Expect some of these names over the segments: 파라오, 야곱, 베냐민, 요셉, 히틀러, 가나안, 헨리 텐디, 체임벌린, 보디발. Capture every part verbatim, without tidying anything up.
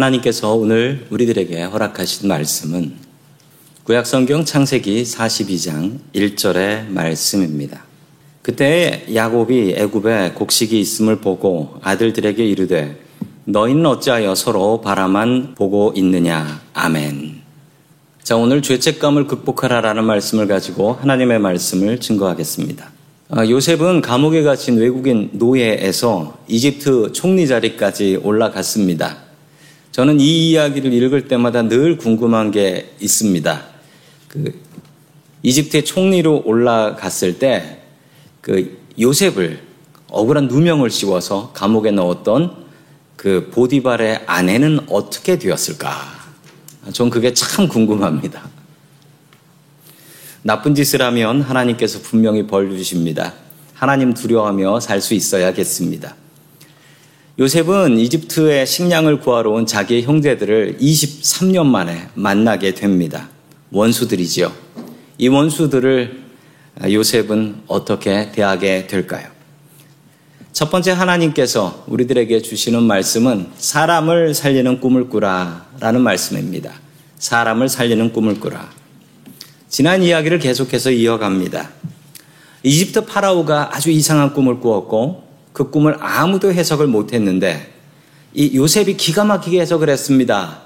하나님께서 오늘 우리들에게 허락하신 말씀은 구약성경 창세기 사십이 장 일 절의 말씀입니다. 그때 야곱이 애굽에 곡식이 있음을 보고 아들들에게 이르되 너희는 어찌하여 서로 바라만 보고 있느냐. 아멘. 자, 오늘 죄책감을 극복하라라는 말씀을 가지고 하나님의 말씀을 증거하겠습니다. 요셉은 감옥에 갇힌 외국인 노예에서 이집트 총리 자리까지 올라갔습니다. 저는 이 이야기를 읽을 때마다 늘 궁금한 게 있습니다. 그 이집트의 총리로 올라갔을 때 그 요셉을 억울한 누명을 씌워서 감옥에 넣었던 그 보디발의 아내는 어떻게 되었을까? 전 그게 참 궁금합니다. 나쁜 짓을 하면 하나님께서 분명히 벌 주십니다. 하나님 두려워하며 살 수 있어야겠습니다. 요셉은 이집트에 식량을 구하러 온 자기의 형제들을 이십삼 년 만에 만나게 됩니다. 원수들이지요. 이 원수들을 요셉은 어떻게 대하게 될까요? 첫 번째, 하나님께서 우리들에게 주시는 말씀은 사람을 살리는 꿈을 꾸라 라는 말씀입니다. 사람을 살리는 꿈을 꾸라. 지난 이야기를 계속해서 이어갑니다. 이집트 파라오가 아주 이상한 꿈을 꾸었고 그 꿈을 아무도 해석을 못했는데 이 요셉이 기가 막히게 해석을 했습니다.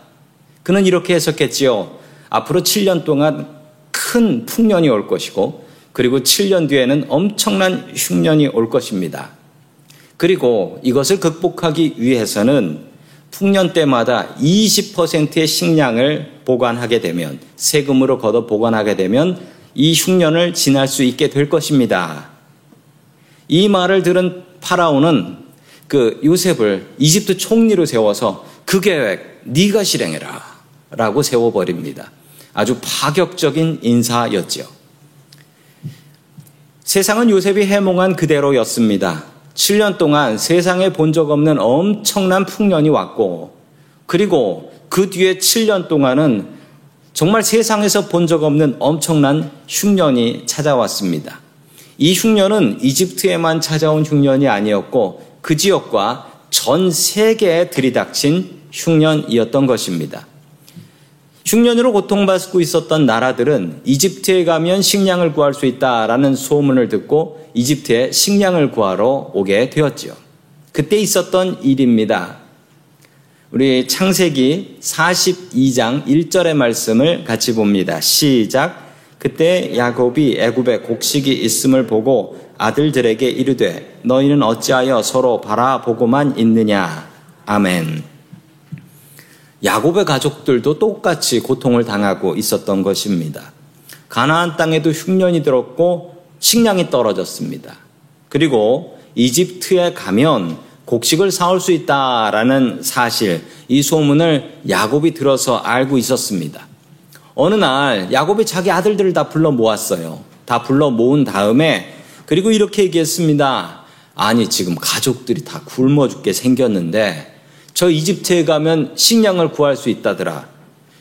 그는 이렇게 해석했지요. 앞으로 칠 년 동안 큰 풍년이 올 것이고 그리고 칠 년 뒤에는 엄청난 흉년이 올 것입니다. 그리고 이것을 극복하기 위해서는 풍년 때마다 이십 퍼센트의 식량을 보관하게 되면, 세금으로 걷어 보관하게 되면 이 흉년을 지날 수 있게 될 것입니다. 이 말을 들은 파라오는 그 요셉을 이집트 총리로 세워서 그 계획 네가 실행해라 라고 세워버립니다. 아주 파격적인 인사였지요. 세상은 요셉이 해몽한 그대로였습니다. 칠 년 동안 세상에 본 적 없는 엄청난 풍년이 왔고 그리고 그 뒤에 칠 년 동안은 정말 세상에서 본 적 없는 엄청난 흉년이 찾아왔습니다. 이 흉년은 이집트에만 찾아온 흉년이 아니었고 그 지역과 전 세계에 들이닥친 흉년이었던 것입니다. 흉년으로 고통받고 있었던 나라들은 이집트에 가면 식량을 구할 수 있다라는 소문을 듣고 이집트에 식량을 구하러 오게 되었지요. 그때 있었던 일입니다. 우리 창세기 사십이 장 일 절의 말씀을 같이 봅니다. 시작. 그때 야곱이 애굽에 곡식이 있음을 보고 아들들에게 이르되 너희는 어찌하여 서로 바라보고만 있느냐. 아멘. 야곱의 가족들도 똑같이 고통을 당하고 있었던 것입니다. 가나안 땅에도 흉년이 들었고 식량이 떨어졌습니다. 그리고 이집트에 가면 곡식을 사올 수 있다라는 사실, 이 소문을 야곱이 들어서 알고 있었습니다. 어느 날 야곱이 자기 아들들을 다 불러 모았어요. 다 불러 모은 다음에 그리고 이렇게 얘기했습니다. 아니, 지금 가족들이 다 굶어 죽게 생겼는데 저 이집트에 가면 식량을 구할 수 있다더라.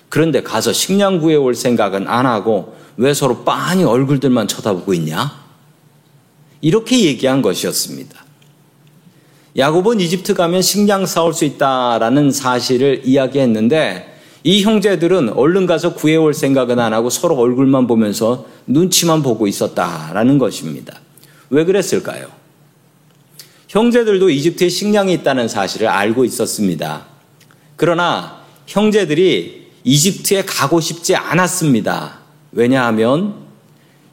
그런데 가서 식량 구해올 생각은 안 하고 왜 서로 빤히 얼굴들만 쳐다보고 있냐? 이렇게 얘기한 것이었습니다. 야곱은 이집트 가면 식량 사올 수 있다라는 사실을 이야기했는데 이 형제들은 얼른 가서 구해올 생각은 안 하고 서로 얼굴만 보면서 눈치만 보고 있었다라는 것입니다. 왜 그랬을까요? 형제들도 이집트에 식량이 있다는 사실을 알고 있었습니다. 그러나 형제들이 이집트에 가고 싶지 않았습니다. 왜냐하면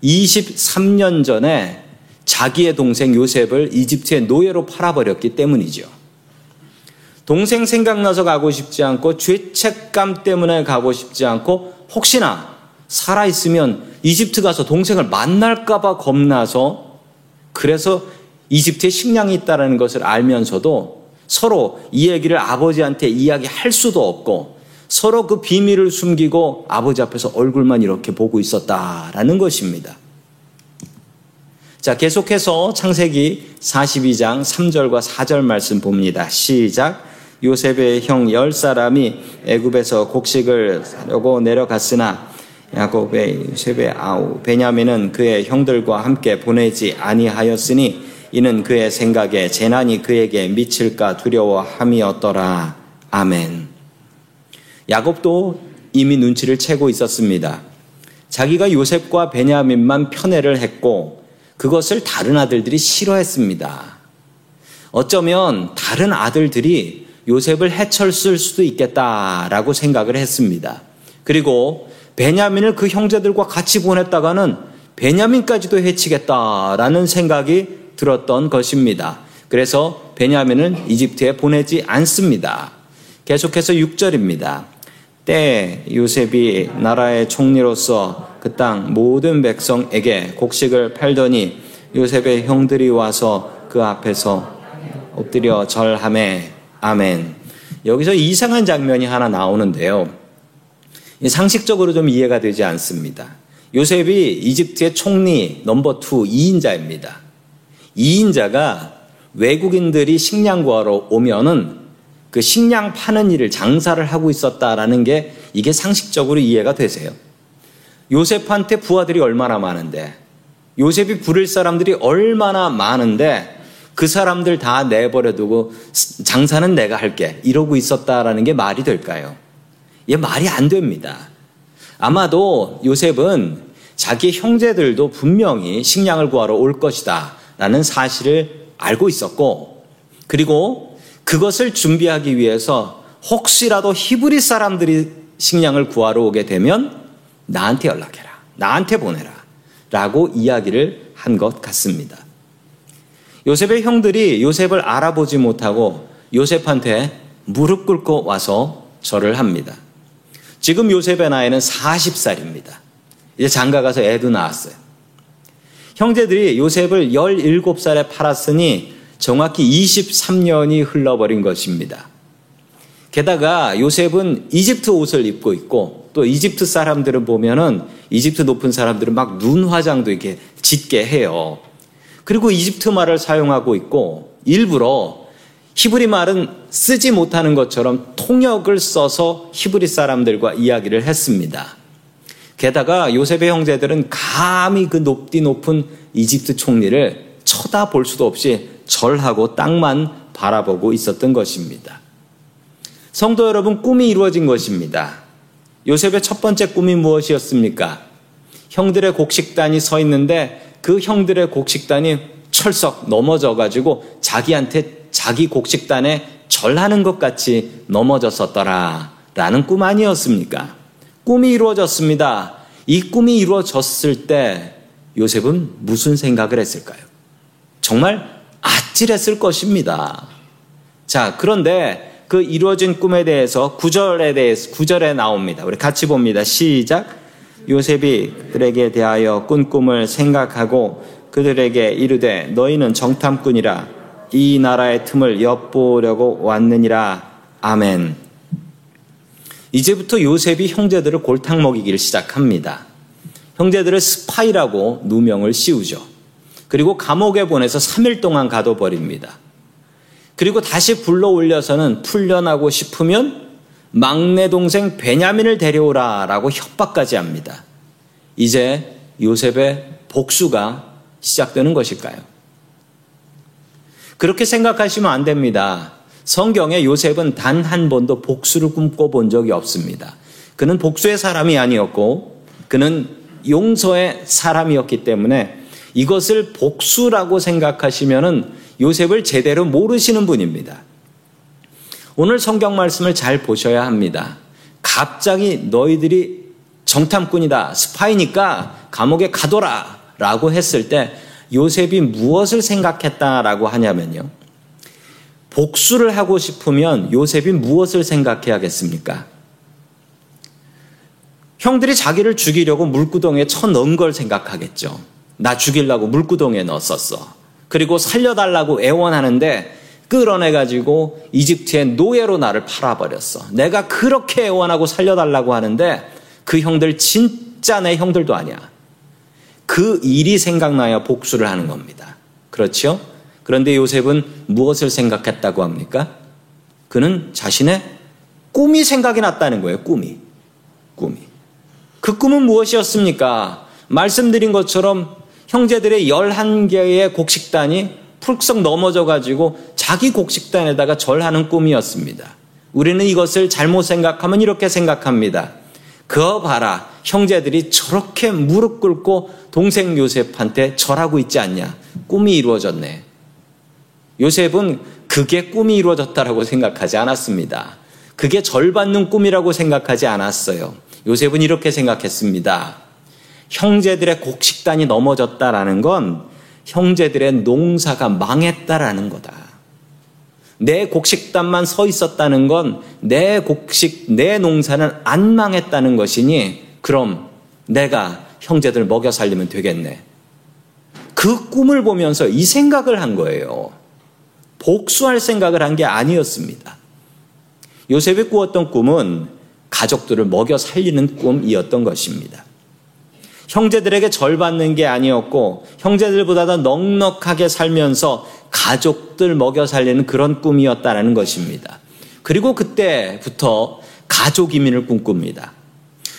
이십삼 년 전에 자기의 동생 요셉을 이집트의 노예로 팔아버렸기 때문이죠. 동생 생각나서 가고 싶지 않고 죄책감 때문에 가고 싶지 않고 혹시나 살아있으면 이집트 가서 동생을 만날까 봐 겁나서 그래서 이집트에 식량이 있다는 것을 알면서도 서로 이 얘기를 아버지한테 이야기할 수도 없고 서로 그 비밀을 숨기고 아버지 앞에서 얼굴만 이렇게 보고 있었다라는 것입니다. 자, 계속해서 창세기 사십이 장 삼 절과 사 절 말씀 봅니다. 시작. 요셉의 형 열 사람이 애굽에서 곡식을 사려고 내려갔으나 야곱의 요셉의 아우 베냐민은 그의 형들과 함께 보내지 아니하였으니 이는 그의 생각에 재난이 그에게 미칠까 두려워함이었더라. 아멘. 야곱도 이미 눈치를 채고 있었습니다. 자기가 요셉과 베냐민만 편애를 했고 그것을 다른 아들들이 싫어했습니다. 어쩌면 다른 아들들이 요셉을 해쳤을 수도 있겠다라고 생각을 했습니다. 그리고 베냐민을 그 형제들과 같이 보냈다가는 베냐민까지도 해치겠다라는 생각이 들었던 것입니다. 그래서 베냐민은 이집트에 보내지 않습니다. 계속해서 육 절입니다. 때 요셉이 나라의 총리로서 그 땅 모든 백성에게 곡식을 팔더니 요셉의 형들이 와서 그 앞에서 엎드려 절하매. 아멘. 여기서 이상한 장면이 하나 나오는데요. 상식적으로 좀 이해가 되지 않습니다. 요셉이 이집트의 총리 넘버 투 이인자입니다. 이인자가 외국인들이 식량 구하러 오면은 그 식량 파는 일을 장사를 하고 있었다라는 게 이게 상식적으로 이해가 되세요. 요셉한테 부하들이 얼마나 많은데, 요셉이 부릴 사람들이 얼마나 많은데 그 사람들 다 내버려두고 장사는 내가 할게 이러고 있었다라는 게 말이 될까요? 이게 말이 안 됩니다. 아마도 요셉은 자기 형제들도 분명히 식량을 구하러 올 것이다 라는 사실을 알고 있었고, 그리고 그것을 준비하기 위해서 혹시라도 히브리 사람들이 식량을 구하러 오게 되면 나한테 연락해라, 나한테 보내라 라고 이야기를 한 것 같습니다. 요셉의 형들이 요셉을 알아보지 못하고 요셉한테 무릎 꿇고 와서 절을 합니다. 지금 요셉의 나이는 마흔 살입니다. 이제 장가가서 애도 낳았어요. 형제들이 요셉을 열일곱 살에 팔았으니 정확히 이십삼 년이 흘러버린 것입니다. 게다가 요셉은 이집트 옷을 입고 있고, 또 이집트 사람들을 보면은 이집트 높은 사람들은 막 눈 화장도 이렇게 짙게 해요. 그리고 이집트 말을 사용하고 있고, 일부러 히브리 말은 쓰지 못하는 것처럼 통역을 써서 히브리 사람들과 이야기를 했습니다. 게다가 요셉의 형제들은 감히 그 높디 높은 이집트 총리를 쳐다볼 수도 없이 절하고 땅만 바라보고 있었던 것입니다. 성도 여러분, 꿈이 이루어진 것입니다. 요셉의 첫 번째 꿈이 무엇이었습니까? 형들의 곡식단이 서 있는데 그 형들의 곡식단이 철썩 넘어져가지고 자기한테 자기 곡식단에 절하는 것 같이 넘어졌었더라라는 꿈 아니었습니까? 꿈이 이루어졌습니다. 이 꿈이 이루어졌을 때 요셉은 무슨 생각을 했을까요? 정말 아찔했을 것입니다. 자, 그런데 그 이루어진 꿈에 대해서 구 절에 대해서 구 절에 나옵니다. 우리 같이 봅니다. 시작. 요셉이 그들에게 대하여 꾼 꿈을 생각하고 그들에게 이르되 너희는 정탐꾼이라 이 나라의 틈을 엿보려고 왔느니라. 아멘. 이제부터 요셉이 형제들을 골탕 먹이기를 시작합니다. 형제들을 스파이라고 누명을 씌우죠. 그리고 감옥에 보내서 삼 일 동안 가둬버립니다. 그리고 다시 불러올려서는 풀려나고 싶으면 막내 동생 베냐민을 데려오라라고 협박까지 합니다. 이제 요셉의 복수가 시작되는 것일까요? 그렇게 생각하시면 안 됩니다. 성경에 요셉은 단 한 번도 복수를 꿈꿔본 적이 없습니다. 그는 복수의 사람이 아니었고 그는 용서의 사람이었기 때문에 이것을 복수라고 생각하시면은 요셉을 제대로 모르시는 분입니다. 오늘 성경 말씀을 잘 보셔야 합니다. 갑자기 너희들이 정탐꾼이다, 스파이니까 감옥에 가둬라 라고 했을 때 요셉이 무엇을 생각했다라고 하냐면요, 복수를 하고 싶으면 요셉이 무엇을 생각해야겠습니까? 형들이 자기를 죽이려고 물구덩이에 쳐넣은 걸 생각하겠죠. 나 죽이려고 물구덩이에 넣었었어. 그리고 살려달라고 애원하는데 끌어내가지고 이집트의 노예로 나를 팔아버렸어. 내가 그렇게 애원하고 살려달라고 하는데 그 형들 진짜 내 형들도 아니야. 그 일이 생각나야 복수를 하는 겁니다. 그렇죠? 그런데 요셉은 무엇을 생각했다고 합니까? 그는 자신의 꿈이 생각이 났다는 거예요. 꿈이. 꿈이. 그 꿈은 무엇이었습니까? 말씀드린 것처럼 형제들의 열한 개의 곡식단이 풀썩 넘어져가지고 자기 곡식단에다가 절하는 꿈이었습니다. 우리는 이것을 잘못 생각하면 이렇게 생각합니다. 그거 봐라, 형제들이 저렇게 무릎 꿇고 동생 요셉한테 절하고 있지 않냐. 꿈이 이루어졌네. 요셉은 그게 꿈이 이루어졌다라고 생각하지 않았습니다. 그게 절받는 꿈이라고 생각하지 않았어요. 요셉은 이렇게 생각했습니다. 형제들의 곡식단이 넘어졌다라는 건 형제들의 농사가 망했다라는 거다. 내 곡식단만 서 있었다는 건 내 곡식, 내 농사는 안 망했다는 것이니 그럼 내가 형제들 먹여 살리면 되겠네. 그 꿈을 보면서 이 생각을 한 거예요. 복수할 생각을 한 게 아니었습니다. 요셉이 꾸었던 꿈은 가족들을 먹여 살리는 꿈이었던 것입니다. 형제들에게 절 받는 게 아니었고 형제들보다 더 넉넉하게 살면서 가족들 먹여 살리는 그런 꿈이었다는 것입니다. 그리고 그때부터 가족 이민을 꿈꿉니다.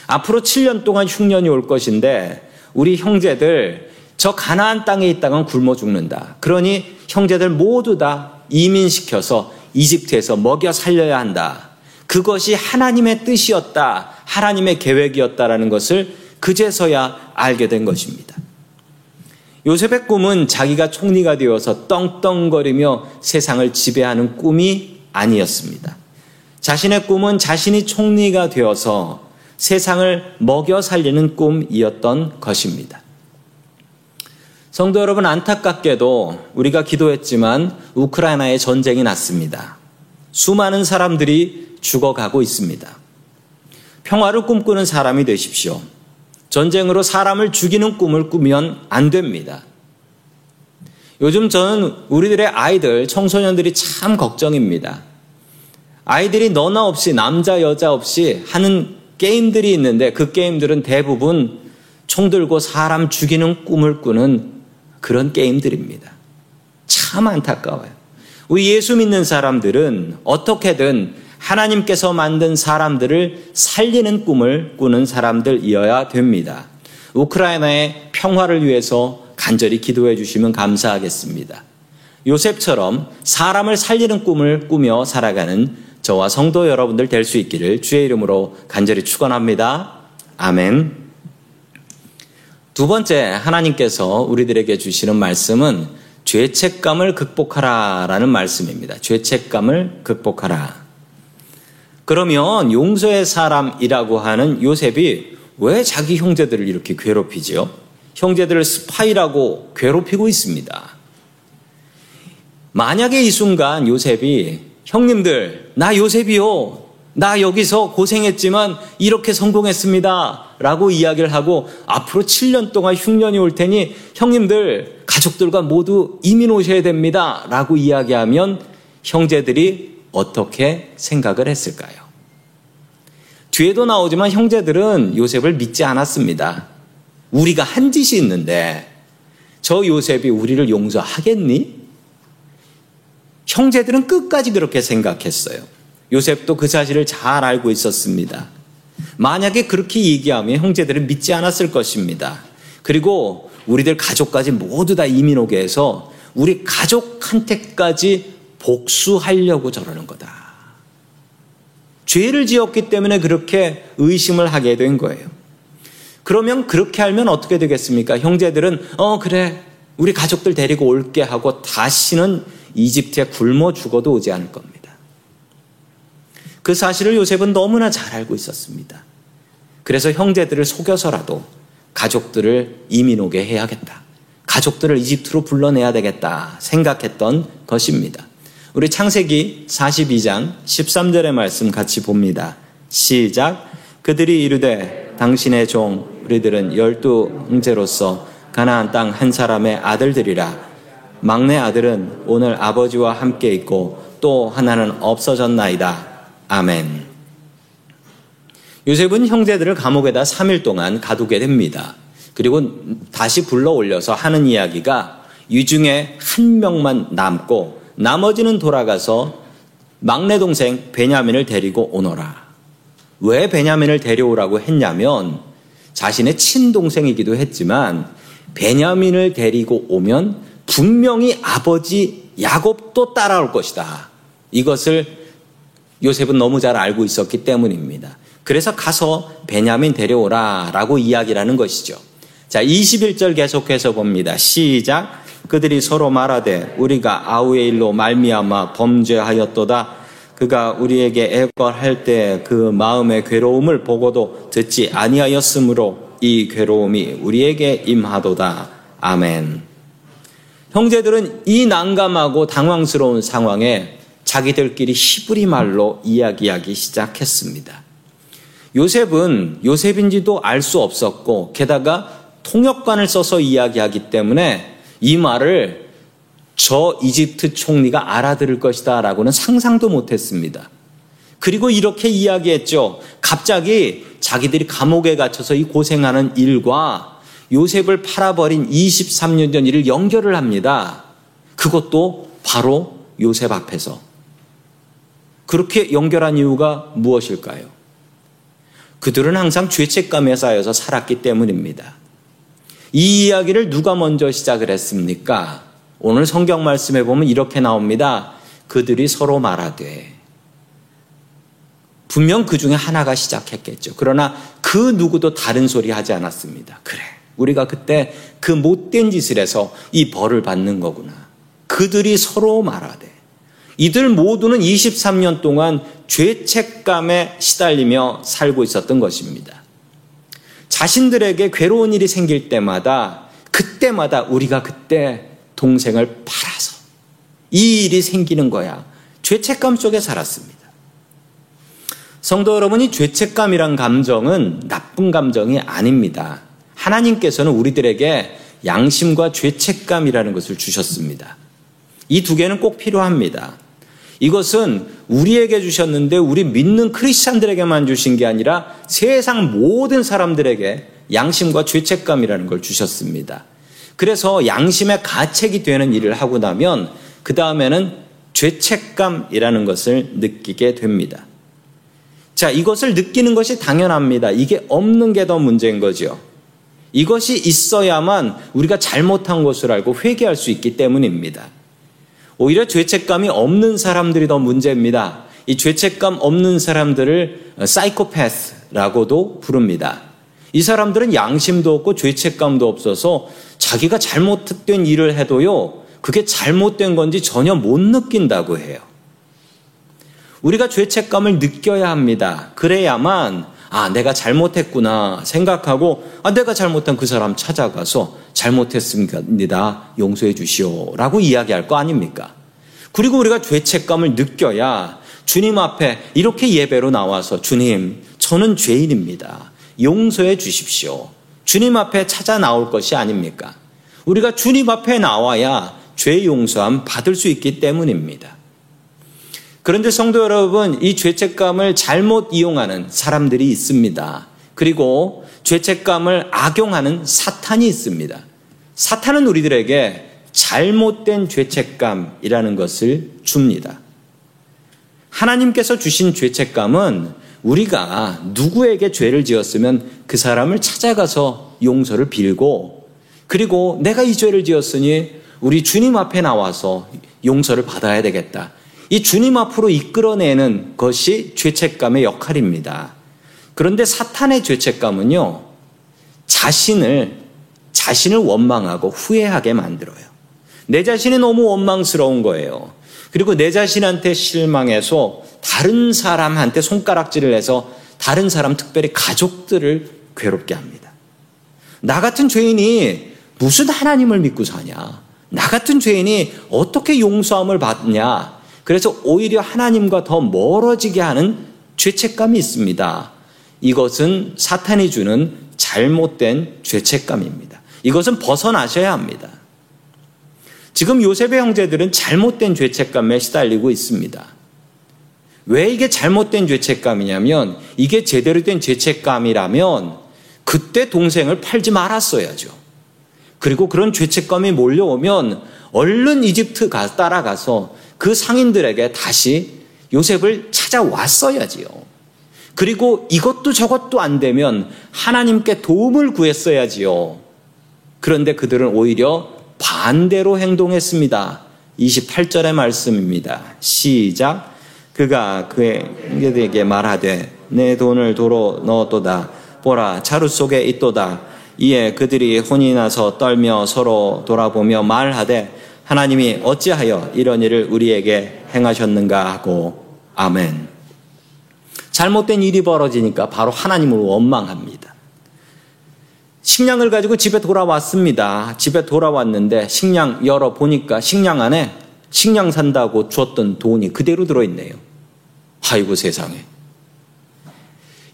앞으로 칠 년 동안 흉년이 올 것인데 우리 형제들 저 가나안 땅에 있다간 굶어 죽는다. 그러니 형제들 모두 다 이민시켜서 이집트에서 먹여 살려야 한다. 그것이 하나님의 뜻이었다. 하나님의 계획이었다라는 것을 그제서야 알게 된 것입니다. 요셉의 꿈은 자기가 총리가 되어서 떵떵거리며 세상을 지배하는 꿈이 아니었습니다. 자신의 꿈은 자신이 총리가 되어서 세상을 먹여 살리는 꿈이었던 것입니다. 성도 여러분, 안타깝게도 우리가 기도했지만 우크라이나에 전쟁이 났습니다. 수많은 사람들이 죽어가고 있습니다. 평화를 꿈꾸는 사람이 되십시오. 전쟁으로 사람을 죽이는 꿈을 꾸면 안 됩니다. 요즘 저는 우리들의 아이들, 청소년들이 참 걱정입니다. 아이들이 너나 없이 남자 여자 없이 하는 게임들이 있는데 그 게임들은 대부분 총 들고 사람 죽이는 꿈을 꾸는 그런 게임들입니다. 참 안타까워요. 우리 예수 믿는 사람들은 어떻게든 하나님께서 만든 사람들을 살리는 꿈을 꾸는 사람들이어야 됩니다. 우크라이나의 평화를 위해서 간절히 기도해 주시면 감사하겠습니다. 요셉처럼 사람을 살리는 꿈을 꾸며 살아가는 저와 성도 여러분들 될 수 있기를 주의 이름으로 간절히 축원합니다. 아멘. 두 번째, 하나님께서 우리들에게 주시는 말씀은 죄책감을 극복하라라는 말씀입니다. 죄책감을 극복하라. 그러면 용서의 사람이라고 하는 요셉이 왜 자기 형제들을 이렇게 괴롭히지요? 형제들을 스파이라고 괴롭히고 있습니다. 만약에 이 순간 요셉이 형님들, 나 요셉이요. 나 여기서 고생했지만 이렇게 성공했습니다. 라고 이야기를 하고 앞으로 칠 년 동안 흉년이 올 테니 형님들, 가족들과 모두 이민 오셔야 됩니다. 라고 이야기하면 형제들이 어떻게 생각을 했을까요? 뒤에도 나오지만 형제들은 요셉을 믿지 않았습니다. 우리가 한 짓이 있는데 저 요셉이 우리를 용서하겠니? 형제들은 끝까지 그렇게 생각했어요. 요셉도 그 사실을 잘 알고 있었습니다. 만약에 그렇게 얘기하면 형제들은 믿지 않았을 것입니다. 그리고 우리들 가족까지 모두 다 이민 오게 해서 우리 가족한테까지 복수하려고 저러는 거다. 죄를 지었기 때문에 그렇게 의심을 하게 된 거예요. 그러면 그렇게 알면 어떻게 되겠습니까? 형제들은 어 그래 우리 가족들 데리고 올게 하고 다시는 이집트에 굶어 죽어도 오지 않을 겁니다. 그 사실을 요셉은 너무나 잘 알고 있었습니다. 그래서 형제들을 속여서라도 가족들을 이민 오게 해야겠다. 가족들을 이집트로 불러내야 되겠다 생각했던 것입니다. 우리 창세기 사십이 장 십삼 절의 말씀 같이 봅니다. 시작. 그들이 이르되 당신의 종 우리들은 열두 형제로서 가나안 땅 한 사람의 아들들이라. 막내 아들은 오늘 아버지와 함께 있고 또 하나는 없어졌나이다. 아멘. 요셉은 형제들을 감옥에다 삼 일 동안 가두게 됩니다. 그리고 다시 불러올려서 하는 이야기가 이 중에 한 명만 남고 나머지는 돌아가서 막내 동생 베냐민을 데리고 오너라. 왜 베냐민을 데려오라고 했냐면 자신의 친동생이기도 했지만 베냐민을 데리고 오면 분명히 아버지 야곱도 따라올 것이다. 이것을 요셉은 너무 잘 알고 있었기 때문입니다. 그래서 가서 베냐민 데려오라 라고 이야기라는 것이죠. 자, 이십일 절 계속해서 봅니다. 시작. 그들이 서로 말하되 우리가 아우의 일로 말미암아 범죄하였도다. 그가 우리에게 애걸할 때 그 마음의 괴로움을 보고도 듣지 아니하였으므로 이 괴로움이 우리에게 임하도다. 아멘. 형제들은 이 난감하고 당황스러운 상황에 자기들끼리 히브리 말로 이야기하기 시작했습니다. 요셉은 요셉인지도 알 수 없었고 게다가 통역관을 써서 이야기하기 때문에 이 말을 저 이집트 총리가 알아들을 것이다 라고는 상상도 못했습니다. 그리고 이렇게 이야기했죠. 갑자기 자기들이 감옥에 갇혀서 이 고생하는 일과 요셉을 팔아버린 이십삼 년 전 일을 연결을 합니다. 그것도 바로 요셉 앞에서. 그렇게 연결한 이유가 무엇일까요? 그들은 항상 죄책감에 쌓여서 살았기 때문입니다. 이 이야기를 누가 먼저 시작을 했습니까? 오늘 성경 말씀에 보면 이렇게 나옵니다. 그들이 서로 말하되. 분명 그 중에 하나가 시작했겠죠. 그러나 그 누구도 다른 소리 하지 않았습니다. 그래, 우리가 그때 그 못된 짓을 해서 이 벌을 받는 거구나. 그들이 서로 말하되. 이들 모두는 이십삼 년 동안 죄책감에 시달리며 살고 있었던 것입니다. 자신들에게 괴로운 일이 생길 때마다 그때마다 우리가 그때 동생을 팔아서 이 일이 생기는 거야. 죄책감 속에 살았습니다. 성도 여러분이 죄책감이란 감정은 나쁜 감정이 아닙니다. 하나님께서는 우리들에게 양심과 죄책감이라는 것을 주셨습니다. 이 두 개는 꼭 필요합니다. 이것은 우리에게 주셨는데 우리 믿는 크리스찬들에게만 주신 게 아니라 세상 모든 사람들에게 양심과 죄책감이라는 걸 주셨습니다. 그래서 양심의 가책이 되는 일을 하고 나면 그 다음에는 죄책감이라는 것을 느끼게 됩니다. 자, 이것을 느끼는 것이 당연합니다. 이게 없는 게 더 문제인 거죠. 이것이 있어야만 우리가 잘못한 것을 알고 회개할 수 있기 때문입니다. 오히려 죄책감이 없는 사람들이 더 문제입니다. 이 죄책감 없는 사람들을 사이코패스라고도 부릅니다. 이 사람들은 양심도 없고 죄책감도 없어서 자기가 잘못된 일을 해도요, 그게 잘못된 건지 전혀 못 느낀다고 해요. 우리가 죄책감을 느껴야 합니다. 그래야만 아, 내가 잘못했구나 생각하고 아, 내가 잘못한 그 사람 찾아가서 잘못했습니다. 용서해 주시오라고 이야기할 거 아닙니까? 그리고 우리가 죄책감을 느껴야 주님 앞에 이렇게 예배로 나와서 주님, 저는 죄인입니다. 용서해 주십시오. 주님 앞에 찾아 나올 것이 아닙니까? 우리가 주님 앞에 나와야 죄 용서함 받을 수 있기 때문입니다. 그런데 성도 여러분, 이 죄책감을 잘못 이용하는 사람들이 있습니다. 그리고 죄책감을 악용하는 사탄이 있습니다. 사탄은 우리들에게 잘못된 죄책감이라는 것을 줍니다. 하나님께서 주신 죄책감은 우리가 누구에게 죄를 지었으면 그 사람을 찾아가서 용서를 빌고, 그리고 내가 이 죄를 지었으니 우리 주님 앞에 나와서 용서를 받아야 되겠다. 이 주님 앞으로 이끌어내는 것이 죄책감의 역할입니다. 그런데 사탄의 죄책감은요, 자신을, 자신을 원망하고 후회하게 만들어요. 내 자신이 너무 원망스러운 거예요. 그리고 내 자신한테 실망해서 다른 사람한테 손가락질을 해서 다른 사람, 특별히 가족들을 괴롭게 합니다. 나 같은 죄인이 무슨 하나님을 믿고 사냐? 나 같은 죄인이 어떻게 용서함을 받냐? 그래서 오히려 하나님과 더 멀어지게 하는 죄책감이 있습니다. 이것은 사탄이 주는 잘못된 죄책감입니다. 이것은 벗어나셔야 합니다. 지금 요셉의 형제들은 잘못된 죄책감에 시달리고 있습니다. 왜 이게 잘못된 죄책감이냐면, 이게 제대로 된 죄책감이라면 그때 동생을 팔지 말았어야죠. 그리고 그런 죄책감이 몰려오면 얼른 이집트 따라가서 그 상인들에게 다시 요셉을 찾아왔어야지요. 그리고 이것도 저것도 안 되면 하나님께 도움을 구했어야지요. 그런데 그들은 오히려 반대로 행동했습니다. 이십팔 절의 말씀입니다. 시작. 그가 그에게 말하되 내 돈을 도로 넣었도다. 보라, 자루 속에 있도다. 이에 그들이 혼이 나서 떨며 서로 돌아보며 말하되 하나님이 어찌하여 이런 일을 우리에게 행하셨는가 하고. 아멘. 잘못된 일이 벌어지니까 바로 하나님을 원망합니다. 식량을 가지고 집에 돌아왔습니다. 집에 돌아왔는데 식량 열어보니까 식량 안에 식량 산다고 주었던 돈이 그대로 들어있네요. 아이고 세상에.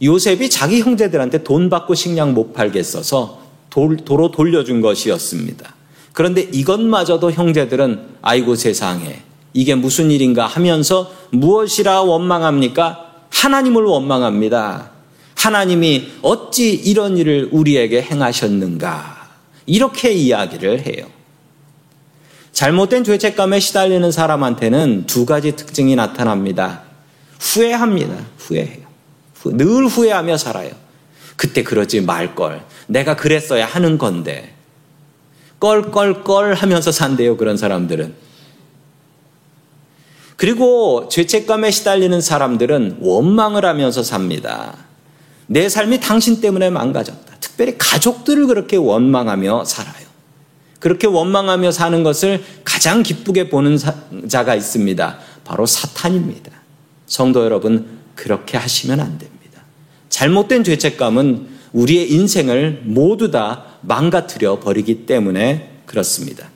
요셉이 자기 형제들한테 돈 받고 식량 못 팔겠어서 돌, 도로 돌려준 것이었습니다. 그런데 이것마저도 형제들은 아이고 세상에 이게 무슨 일인가 하면서 무엇이라 원망합니까? 하나님을 원망합니다. 하나님이 어찌 이런 일을 우리에게 행하셨는가 이렇게 이야기를 해요. 잘못된 죄책감에 시달리는 사람한테는 두 가지 특징이 나타납니다. 후회합니다. 후회해요. 늘 후회하며 살아요. 그때 그러지 말걸. 내가 그랬어야 하는 건데. 껄껄껄 하면서 산대요. 그런 사람들은. 그리고 죄책감에 시달리는 사람들은 원망을 하면서 삽니다. 내 삶이 당신 때문에 망가졌다. 특별히 가족들을 그렇게 원망하며 살아요. 그렇게 원망하며 사는 것을 가장 기쁘게 보는 자가 있습니다. 바로 사탄입니다. 성도 여러분, 그렇게 하시면 안 됩니다. 잘못된 죄책감은 우리의 인생을 모두 다 망가뜨려 버리기 때문에 그렇습니다.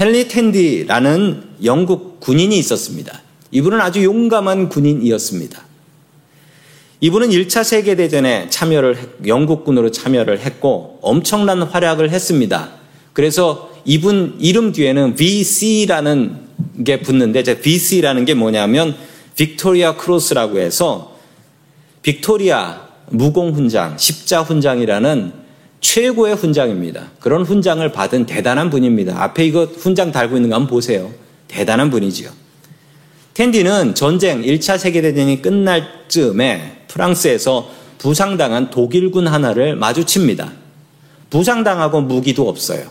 헨리 텐디라는 영국 군인이 있었습니다. 이분은 아주 용감한 군인이었습니다. 이분은 일 차 세계대전에 참여를, 영국군으로 참여를 했고 엄청난 활약을 했습니다. 그래서 이분 이름 뒤에는 브이씨라는 게 붙는데, 이제 브이씨라는 게 뭐냐면 빅토리아 크로스라고 해서 빅토리아 무공훈장, 십자훈장이라는 최고의 훈장입니다. 그런 훈장을 받은 대단한 분입니다. 앞에 이거 훈장 달고 있는 거 한번 보세요. 대단한 분이지요. 텐디는 전쟁 일 차 세계대전이 끝날 쯤에 프랑스에서 부상당한 독일군 하나를 마주칩니다. 부상당하고 무기도 없어요.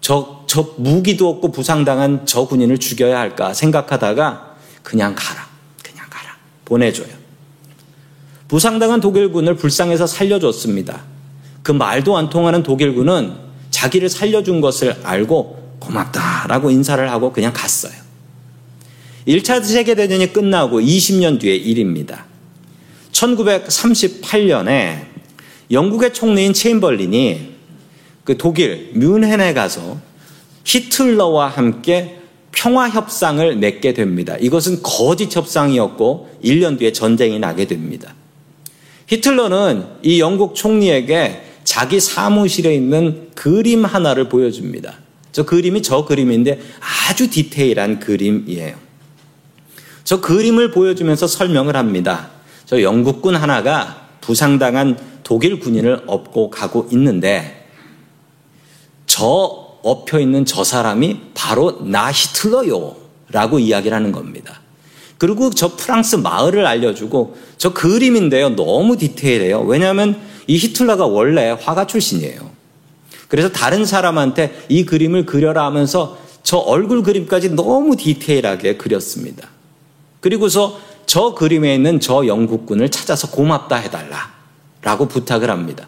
저, 저 무기도 없고 부상당한 저 군인을 죽여야 할까 생각하다가 그냥 가라. 그냥 가라. 보내줘요. 부상당한 독일군을 불쌍해서 살려줬습니다. 그 말도 안 통하는 독일군은 자기를 살려준 것을 알고 고맙다라고 인사를 하고 그냥 갔어요. 일 차 세계대전이 끝나고 이십 년 뒤의 일입니다. 천구백삼십팔 년에 영국의 총리인 체임벌린이 그 독일 뮌헨에 가서 히틀러와 함께 평화협상을 맺게 됩니다. 이것은 거짓 협상이었고 일 년 뒤에 전쟁이 나게 됩니다. 히틀러는 이 영국 총리에게 자기 사무실에 있는 그림 하나를 보여줍니다. 저 그림이 저 그림인데 아주 디테일한 그림이에요. 저 그림을 보여주면서 설명을 합니다. 저 영국군 하나가 부상당한 독일 군인을 업고 가고 있는데 저 엎혀 있는 저 사람이 바로 나 히틀러요 라고 이야기를 하는 겁니다. 그리고 저 프랑스 마을을 알려주고 저 그림인데요. 너무 디테일해요. 왜냐하면 이 히틀러가 원래 화가 출신이에요. 그래서 다른 사람한테 이 그림을 그려라 하면서 저 얼굴 그림까지 너무 디테일하게 그렸습니다. 그리고서 저 그림에 있는 저 영국군을 찾아서 고맙다 해달라 라고 부탁을 합니다.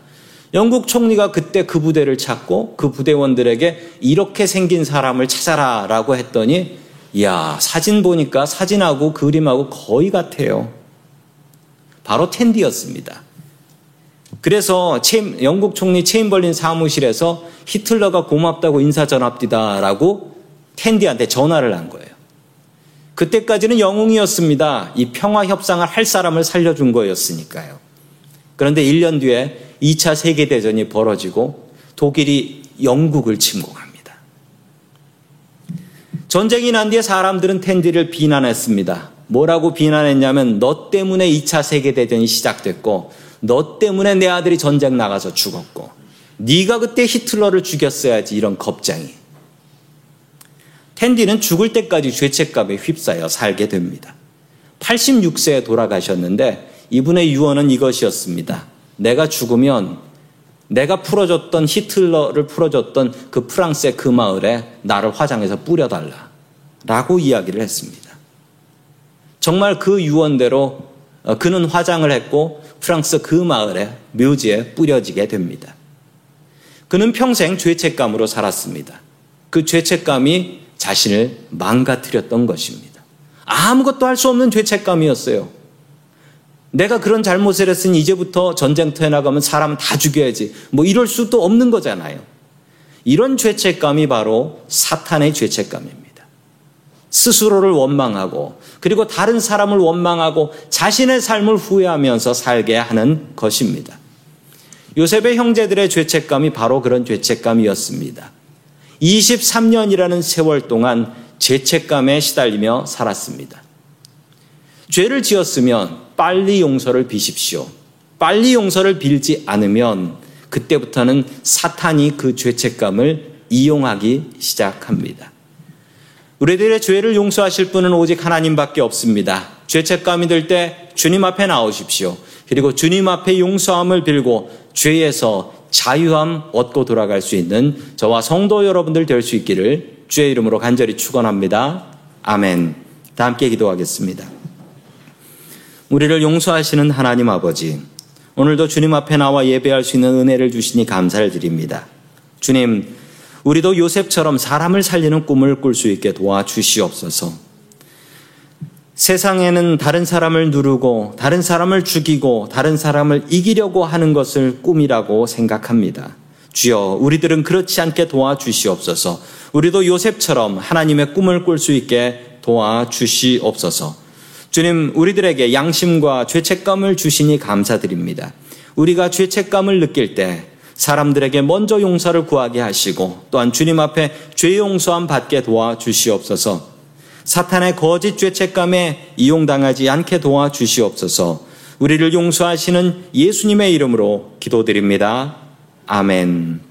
영국 총리가 그때 그 부대를 찾고 그 부대원들에게 이렇게 생긴 사람을 찾아라 라고 했더니 이야, 사진 보니까 사진하고 그림하고 거의 같아요. 바로 텐디였습니다. 그래서 체임, 영국 총리 체임벌린 사무실에서 히틀러가 고맙다고 인사 전합디다 라고 텐디한테 전화를 한 거예요. 그때까지는 영웅이었습니다. 이 평화협상을 할 사람을 살려준 거였으니까요. 그런데 일 년 뒤에 이 차 세계대전이 벌어지고 독일이 영국을 침공합니다. 전쟁이 난 뒤에 사람들은 텐디를 비난했습니다. 뭐라고 비난했냐면 너 때문에 이 차 세계대전이 시작됐고 너 때문에 내 아들이 전쟁 나가서 죽었고 네가 그때 히틀러를 죽였어야지 이런 겁쟁이. 텐디는 죽을 때까지 죄책감에 휩싸여 살게 됩니다. 팔십육 세에 돌아가셨는데 이분의 유언은 이것이었습니다. 내가 죽으면 내가 풀어줬던 히틀러를 풀어줬던 그 프랑스의 그 마을에 나를 화장해서 뿌려달라 라고 이야기를 했습니다. 정말 그 유언대로 그는 화장을 했고 프랑스 그 마을에 묘지에 뿌려지게 됩니다. 그는 평생 죄책감으로 살았습니다. 그 죄책감이 자신을 망가뜨렸던 것입니다. 아무것도 할 수 없는 죄책감이었어요. 내가 그런 잘못을 했으니 이제부터 전쟁터에 나가면 사람 다 죽여야지. 뭐 이럴 수도 없는 거잖아요. 이런 죄책감이 바로 사탄의 죄책감입니다. 스스로를 원망하고 그리고 다른 사람을 원망하고 자신의 삶을 후회하면서 살게 하는 것입니다. 요셉의 형제들의 죄책감이 바로 그런 죄책감이었습니다. 이십삼 년이라는 세월 동안 죄책감에 시달리며 살았습니다. 죄를 지었으면 빨리 용서를 비십시오. 빨리 용서를 빌지 않으면 그때부터는 사탄이 그 죄책감을 이용하기 시작합니다. 우리들의 죄를 용서하실 분은 오직 하나님밖에 없습니다. 죄책감이 들 때 주님 앞에 나오십시오. 그리고 주님 앞에 용서함을 빌고 죄에서 자유함 얻고 돌아갈 수 있는 저와 성도 여러분들 될 수 있기를 주의 이름으로 간절히 축원합니다. 아멘. 다 함께 기도하겠습니다. 우리를 용서하시는 하나님 아버지, 오늘도 주님 앞에 나와 예배할 수 있는 은혜를 주시니 감사를 드립니다. 주님, 우리도 요셉처럼 사람을 살리는 꿈을 꿀 수 있게 도와주시옵소서. 세상에는 다른 사람을 누르고 다른 사람을 죽이고 다른 사람을 이기려고 하는 것을 꿈이라고 생각합니다. 주여, 우리들은 그렇지 않게 도와주시옵소서. 우리도 요셉처럼 하나님의 꿈을 꿀 수 있게 도와주시옵소서. 주님, 우리들에게 양심과 죄책감을 주시니 감사드립니다. 우리가 죄책감을 느낄 때 사람들에게 먼저 용서를 구하게 하시고 또한 주님 앞에 죄 용서함 받게 도와주시옵소서. 사탄의 거짓 죄책감에 이용당하지 않게 도와주시옵소서. 우리를 용서하시는 예수님의 이름으로 기도드립니다. 아멘.